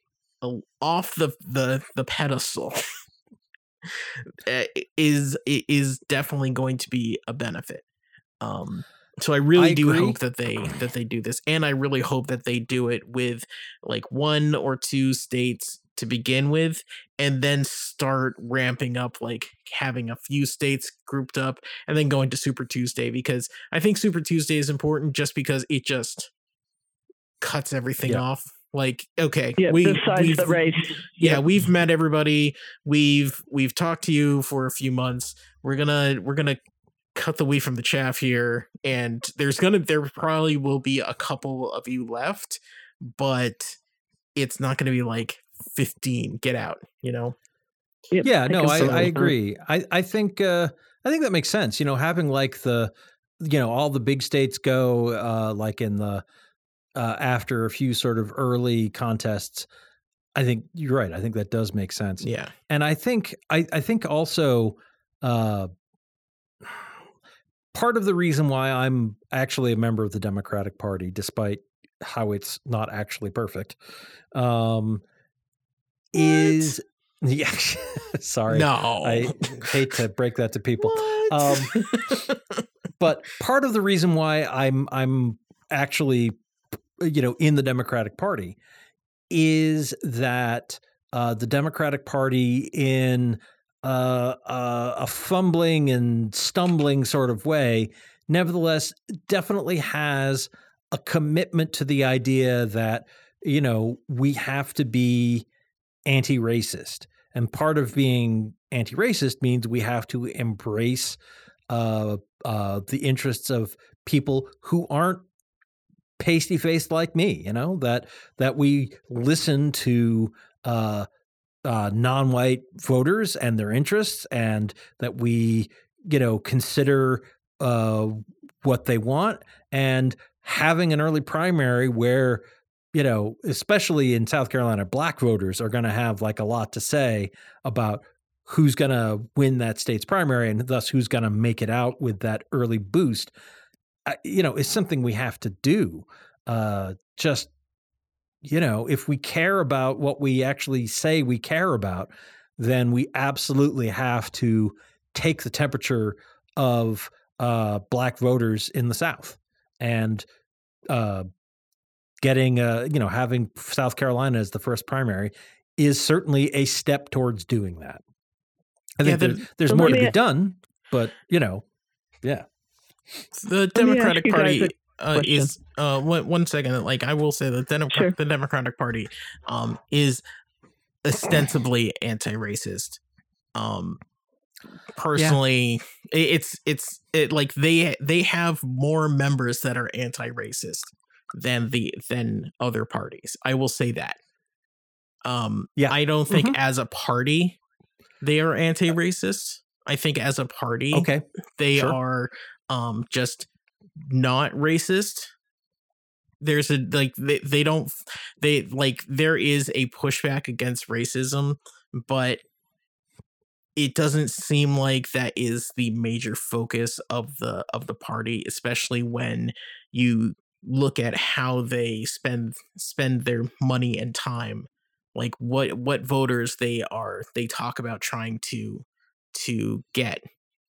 off the the, the pedestal is is definitely going to be a benefit. Um, so I really I do agree. hope that they that they do this, and I really hope that they do it with like one or two states to begin with, and then start ramping up, like having a few states grouped up, and then going to Super Tuesday, because I think Super Tuesday is important just because it just cuts everything yeah. off. Like, okay, yeah, we, besides the race, yeah, yeah, we've met everybody. We've we've talked to you for a few months. We're gonna we're gonna cut the wheat from the chaff here, and there's gonna there probably will be a couple of you left, but it's not gonna be like fifteen. Get out, you know. Yeah, yeah no, I, I agree. I I think uh, I think that makes sense. You know, having like the, you know, all the big states go uh, like in the. Uh, after a few sort of early contests, I think you're right. I think that does make sense. Yeah. And I think I, I think also uh, part of the reason why I'm actually a member of the Democratic Party, despite how it's not actually perfect, um, is yeah. sorry, no, I hate to break that to people. Um, but part of the reason why I'm I'm actually you know, in the Democratic Party is that uh, the Democratic Party in uh, uh, a fumbling and stumbling sort of way, nevertheless, definitely has a commitment to the idea that, you know, we have to be anti-racist. And part of being anti-racist means we have to embrace uh, uh, the interests of people who aren't pasty-faced like me, you know, that that we listen to uh, uh, non-white voters and their interests, and that we, you know, consider uh, what they want. And having an early primary where, you know, especially in South Carolina, black voters are going to have like a lot to say about who's going to win that state's primary, and thus who's going to make it out with that early boost. You know, it's something we have to do. Uh, just, you know, if we care about what we actually say we care about, then we absolutely have to take the temperature of uh, black voters in the South. And uh, getting, uh, you know, having South Carolina as the first primary is certainly a step towards doing that. I yeah, think there's, there's so more to be done, but, you know, yeah. The Democratic Party uh, is uh, one, one second. Like I will say, the Demo- sure. the Democratic Party um, is ostensibly anti-racist. Um, personally, yeah. it's it's it, like they they have more members that are anti-racist than the than other parties. I will say that. Um, yeah, I don't think mm-hmm. as a party they are anti-racist. I think as a party, okay, they sure. are. Um, just not racist. There's a like they, they don't they like there is a pushback against racism, but it doesn't seem like that is the major focus of the of the party, especially when you look at how they spend spend their money and time, like what what voters they are they talk about trying to to get,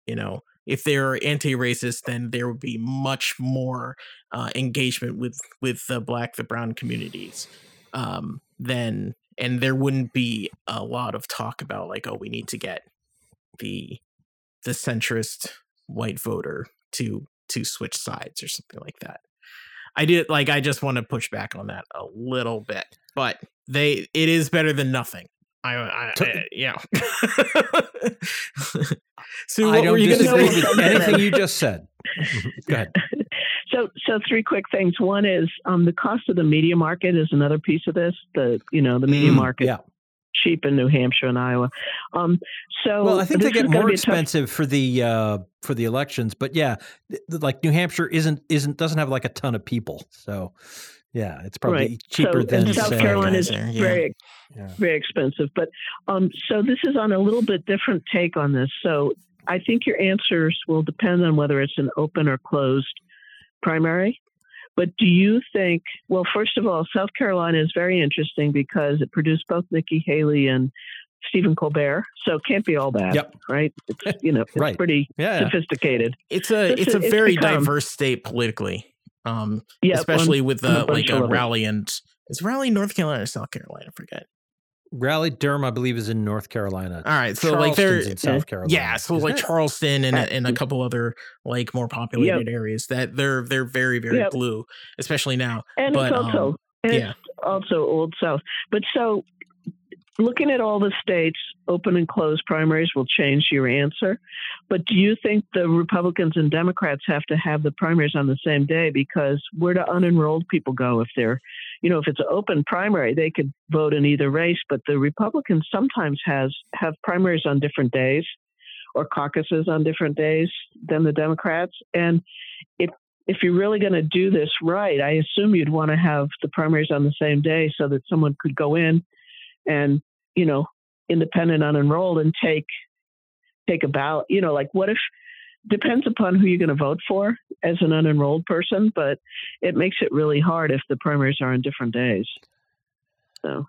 you know. If they're anti-racist, then there would be much more uh, engagement with, with the black, the brown communities. Um, then, and there wouldn't be a lot of talk about like, oh, we need to get the the centrist white voter to to switch sides or something like that. I did like I just want to push back on that a little bit, but they it is better than nothing. I, I, I yeah. So what I were you going to say? Anything you just said. Go ahead. So, so three quick things. One is um, the cost of the media market is another piece of this. The you know the media mm, market yeah. cheap in New Hampshire and Iowa. Um, so well, I think they get more expensive tough- for the uh, for the elections. But yeah, like New Hampshire isn't isn't doesn't have like a ton of people. So. Yeah, it's probably right. cheaper so, than South Carolina is yeah. very, yeah. very expensive. But um, so this is on a little bit different take on this. So I think your answers will depend on whether it's an open or closed primary. But do you think, well, first of all, South Carolina is very interesting because it produced both Nikki Haley and Stephen Colbert, so it can't be all bad, yep. right? It's, you know, it's right. pretty yeah. sophisticated. It's a it's, it's a very it's become, diverse state politically, um, yeah, especially on, with uh, a like a Raleigh and is Raleigh North Carolina or South Carolina? I forget. Raleigh Durham, I believe, is in North Carolina. All right, so Charleston's like they're in South Carolina. Yeah, so is like that? Charleston and and a couple other like more populated yep. areas that they're they're very very yep. blue, especially now. And but, it's also um, and yeah. it's also Old South, but so. Looking at all the states, open and closed primaries will change your answer. But do you think the Republicans and Democrats have to have the primaries on the same day? Because where do unenrolled people go if they're, you know, if it's an open primary, they could vote in either race. But the Republicans sometimes has have primaries on different days or caucuses on different days than the Democrats. And it If you're really going to do this right, I assume you'd want to have the primaries on the same day so that someone could go in and, you know, independent, unenrolled, and take take a ballot. You know, like what if, depends upon who you're going to vote for as an unenrolled person, but it makes it really hard if the primaries are on different days. So,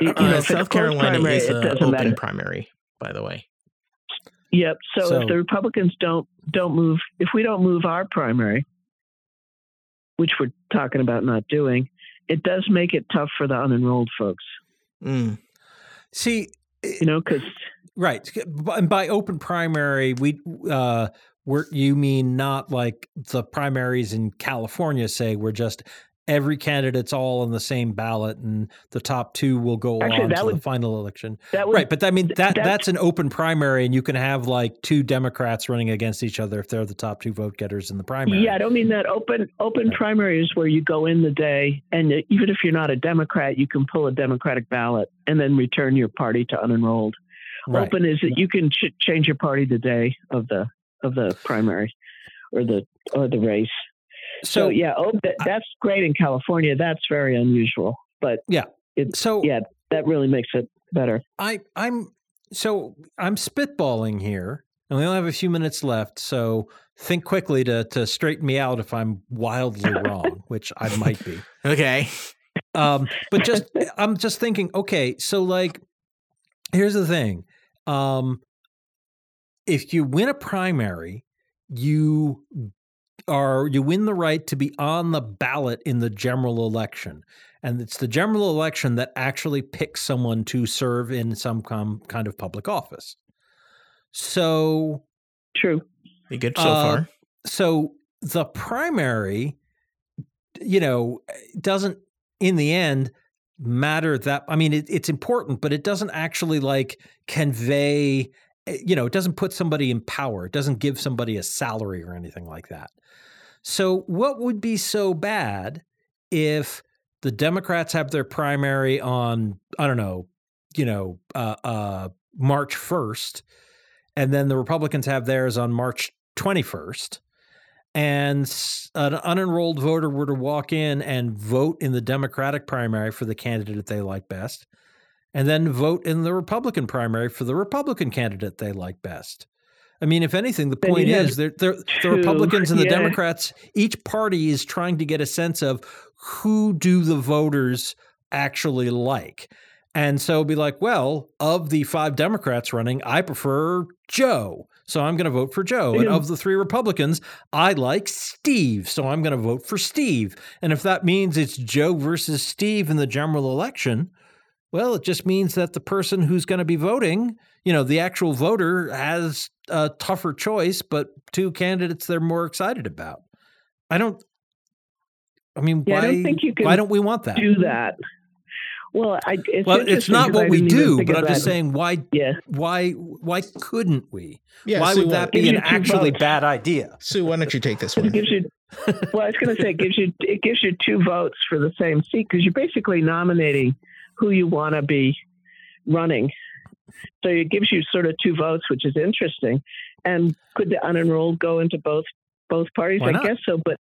you, you uh, know, South Carolina primary, is an open matter. primary, by the way. Yep. So, so if the Republicans don't don't move, if we don't move our primary, which we're talking about not doing, it does make it tough for the unenrolled folks. Mm. See, you know, because right, and by open primary, we uh, we're you mean not like the primaries in California say we're just every candidate's all on the same ballot, and the top two will go Actually, on to would, the final election. That would, right, but I mean that that's, that's an open primary, and you can have like two Democrats running against each other if they're the top two vote getters in the primary. Yeah, I don't mean that open open right. primary is where you go in the day, and even if you're not a Democrat, you can pull a Democratic ballot and then return your party to unenrolled. Right. Open is that you can ch- change your party the day of the of the primary or the or the race. So, so yeah, oh, that, that's great in California. That's very unusual, but yeah, it, so yeah, that really makes it better. I I'm so I'm spitballing here, and we only have a few minutes left. So think quickly to to straighten me out if I'm wildly wrong, which I might be. Okay, um, but just I'm just thinking. Okay, so like, here's the thing: um, if you win a primary, you. Are you win the right to be on the ballot in the general election. And it's the general election that actually picks someone to serve in some com, kind of public office. So true. Be good so uh, far. So the primary, you know, doesn't in the end matter that I mean, it, it's important, but it doesn't actually like convey you know, it doesn't put somebody in power. It doesn't give somebody a salary or anything like that. So what would be so bad if the Democrats have their primary on, I don't know, you know, uh, uh, March first, and then the Republicans have theirs on March twenty-first, and an unenrolled voter were to walk in and vote in the Democratic primary for the candidate they like best, and then vote in the Republican primary for the Republican candidate they like best. I mean, if anything, the point is they're, they're, the Republicans and the yeah. Democrats, each party is trying to get a sense of who do the voters actually like. And so be like, well, of the five Democrats running, I prefer Joe, so I'm going to vote for Joe. Yeah. And of the three Republicans, I like Steve, so I'm going to vote for Steve. And if that means it's Joe versus Steve in the general election— well, it just means that the person who's going to be voting, you know, the actual voter has a tougher choice, but two candidates they're more excited about. I don't, I mean, yeah, why, I don't think you can why don't we want that? Do that. Well, I, it's, well, it's not what we do, but I'm just saying why, yeah. why, why couldn't we? Yeah, why Sue, would that be an actually votes. bad idea? Sue, why don't you take this one? It gives you, well, I was going to say it gives you, it gives you two votes for the same seat because you're basically nominating who you want to be running. So it gives you sort of two votes, which is interesting. And could the unenrolled go into both both parties? Why I not? guess so. But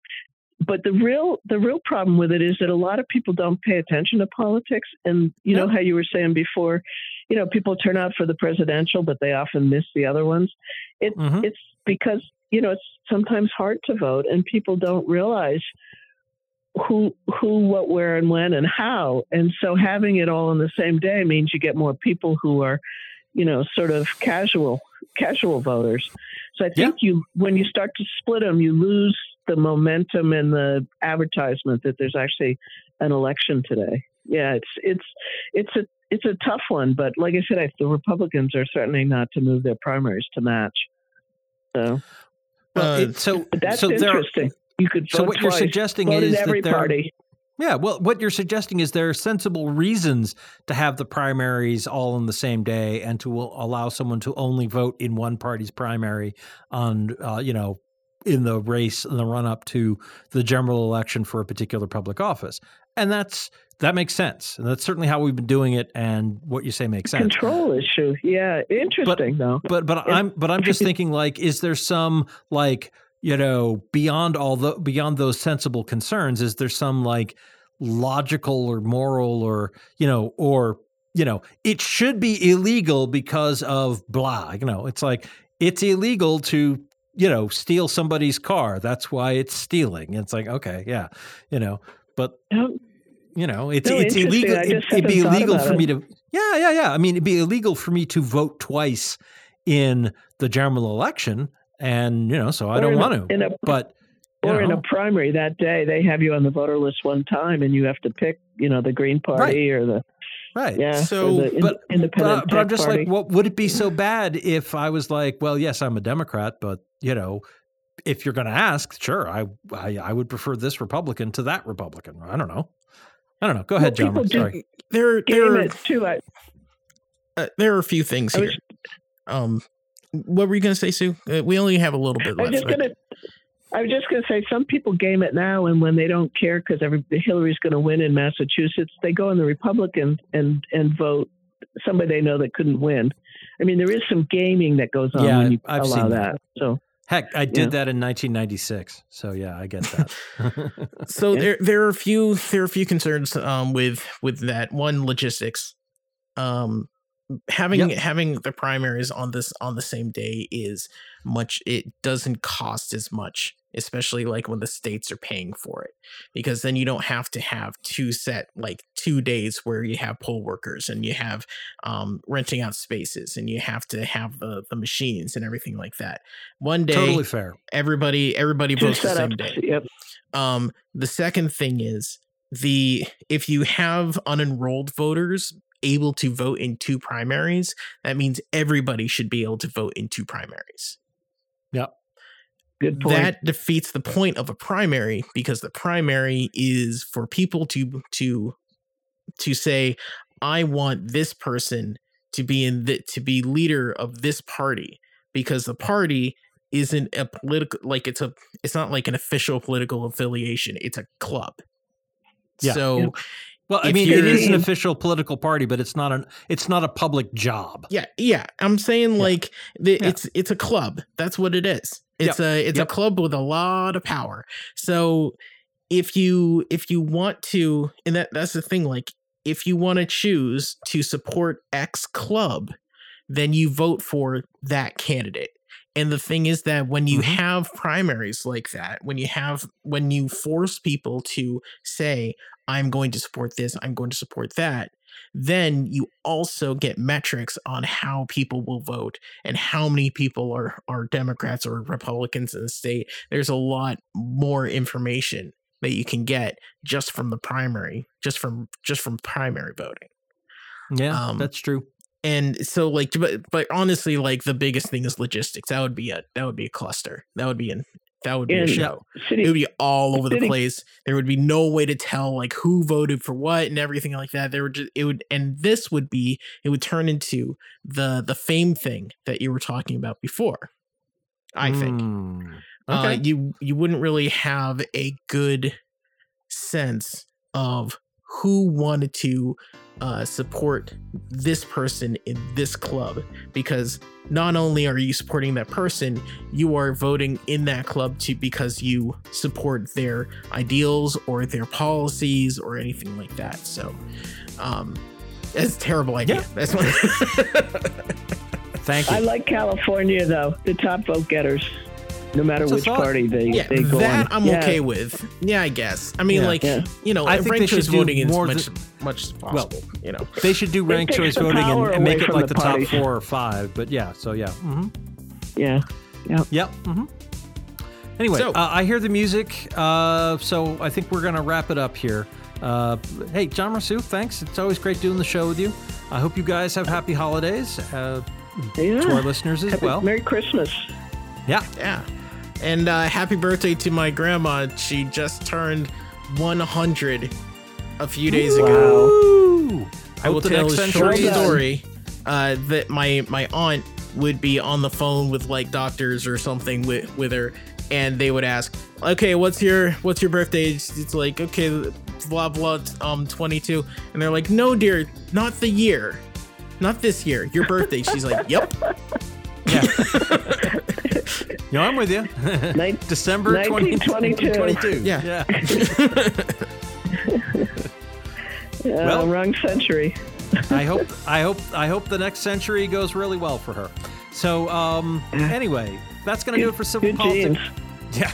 but the real the real problem with it is that a lot of people don't pay attention to politics. And you no. know how you were saying before, you know, people turn out for the presidential, but they often miss the other ones. It, mm-hmm. It's because, you know, it's sometimes hard to vote and people don't realize who, who, what, where, and when, and how. And so having it all on the same day means you get more people who are, you know, sort of casual, casual voters. So I think yeah. you, when you start to split them, you lose the momentum and the advertisement that there's actually an election today. Yeah, it's it's it's a it's a tough one, but like I said, I, the Republicans are threatening not to move their primaries to match. So, well, uh, so that's so interesting. Are, you could vote so what twice, you're suggesting vote is in every that party. Yeah, well, what you're suggesting is there are sensible reasons to have the primaries all on the same day and to allow someone to only vote in one party's primary on, uh, you know, in the race in the run up to the general election for a particular public office, and that's that makes sense, and that's certainly how we've been doing it. And what you say makes sense. Control issue, yeah, interesting but, though. But but yeah. I'm but I'm just thinking like, is there some like. You know, beyond all the beyond those sensible concerns, is there some like logical or moral or, you know, or, you know, it should be illegal because of blah, you know, it's like it's illegal to, you know, steal somebody's car. That's why it's stealing. It's like, OK, yeah, you know, but, you know, it's no, it's illegal. It, it'd be illegal for it. me to. Yeah, yeah, yeah. I mean, it'd be illegal for me to vote twice in the general election. And, you know, so I or don't a, want to, in a, but. Or know. in a primary that day, they have you on the voter list one time and you have to pick, you know, the Green Party right. or the. Right. Yeah. So, the but, in, independent but, but I'm just party. like, what well, would it be so bad if I was like, well, yes, I'm a Democrat, but, you know, if you're going to ask, sure, I, I I would prefer this Republican to that Republican. I don't know. I don't know. Go well, ahead, John. Sorry. There, there, are, too, I, uh, there are a few things I here. Was, um What were you going to say, Sue? We only have a little bit left. I'm just going right? to say some people game it now, and when they don't care because Hillary's going to win in Massachusetts, they go in the Republican and, and vote somebody they know that couldn't win. I mean, there is some gaming that goes on yeah, when you I've allow seen that. that. So, heck, I did yeah. that in nineteen ninety-six. So yeah, I get that. so yeah. there there are a few there are a few concerns um, with with that. One, logistics. Um, Having yep. having the primaries on this on the same day is much. It doesn't cost as much, especially like when the states are paying for it, because then you don't have to have two set like two days where you have poll workers and you have um, renting out spaces and you have to have the, the machines and everything like that. One day, totally fair. Everybody everybody votes the same day. Yep. Um, the second thing is the if you have unenrolled voters able to vote in two primaries, that means everybody should be able to vote in two primaries. Yep. Good point. That defeats the point of a primary, because the primary is for people to to to say, I want this person to be in the, to be leader of this party, because the party isn't a political like it's a it's not like an official political affiliation, it's a club. Yeah. So yeah. Well, I if mean, it is an official political party, but it's not an it's not a public job. Yeah, yeah. I'm saying like yeah. the, yeah. it's it's a club. That's what it is. It's yep. a it's yep. a club with a lot of power. So if you if you want to, and that, that's the thing. Like, if you want to choose to support X club, then you vote for that candidate. And the thing is that when you have primaries like that, when you have when you force people to say, I'm going to support this, I'm going to support that, then you also get metrics on how people will vote and how many people are, are Democrats or Republicans in the state. There's a lot more information that you can get just from the primary, just from just from primary voting. Yeah, um, that's true. And so, like, but, but honestly, like, the biggest thing is logistics. That would be a that would be a cluster. That would be an that would be and a show. City, it would be all over city. the place. There would be no way to tell like who voted for what and everything like that. There would just it would and this would be it would turn into the the fame thing that you were talking about before. I think mm, okay. uh, you you wouldn't really have a good sense of who wanted to uh, support this person in this club, because not only are you supporting that person, you are voting in that club too, because you support their ideals or their policies or anything like that. So um, that's a terrible idea. Yeah. That's one. Thank you. I like California, though, the top vote getters. no matter which thought. party they, yeah, they go that on. I'm yeah. okay with. Yeah, I guess. I mean, yeah, like, yeah. you know, I think ranked choice voting is much, than, much as possible. Well, you know, they should do ranked choice voting and, and make it like the, the top four or five. But yeah, so yeah. Mm-hmm. Yeah. Yep. Yep. Mm-hmm. Anyway, so, uh, I hear the music, uh, so I think we're going to wrap it up here. Uh, hey, John Rousseau, thanks. It's always great doing the show with you. I hope you guys have happy holidays uh, yeah. to our listeners as happy, well. Merry Christmas. Yeah. Yeah. And uh, happy birthday to my grandma. She just turned one hundred a few days Woo! ago. I will tell a short story uh, that my, my aunt would be on the phone with, like, doctors or something with, with her. And they would ask, okay, what's your what's your birthday? It's like, okay, blah, blah, um, twenty-two. And they're like, no, dear, not the year. Not this year. Your birthday. She's like, yep. Yeah. No, I'm with you. Nin- December nineteen twenty-two. Yeah. yeah. Well, uh, wrong century. I hope I hope I hope the next century goes really well for her. So, um, anyway, that's going to do it for Civil Good Politics. Genes. Yeah,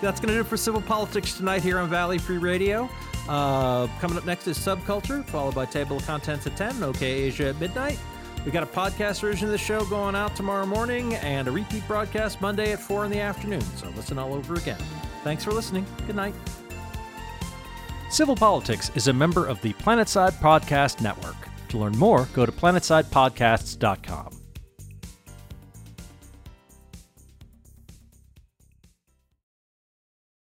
that's going to do it for Civil Politics tonight here on Valley Free Radio. Uh, coming up next is Subculture, followed by Table of Contents at ten, OK Asia at midnight. We got a podcast version of the show going out tomorrow morning and a repeat broadcast Monday at four in the afternoon. So listen all over again. Thanks for listening. Good night. Civil Politics is a member of the Planetside Podcast Network. To learn more, go to planetside podcasts dot com.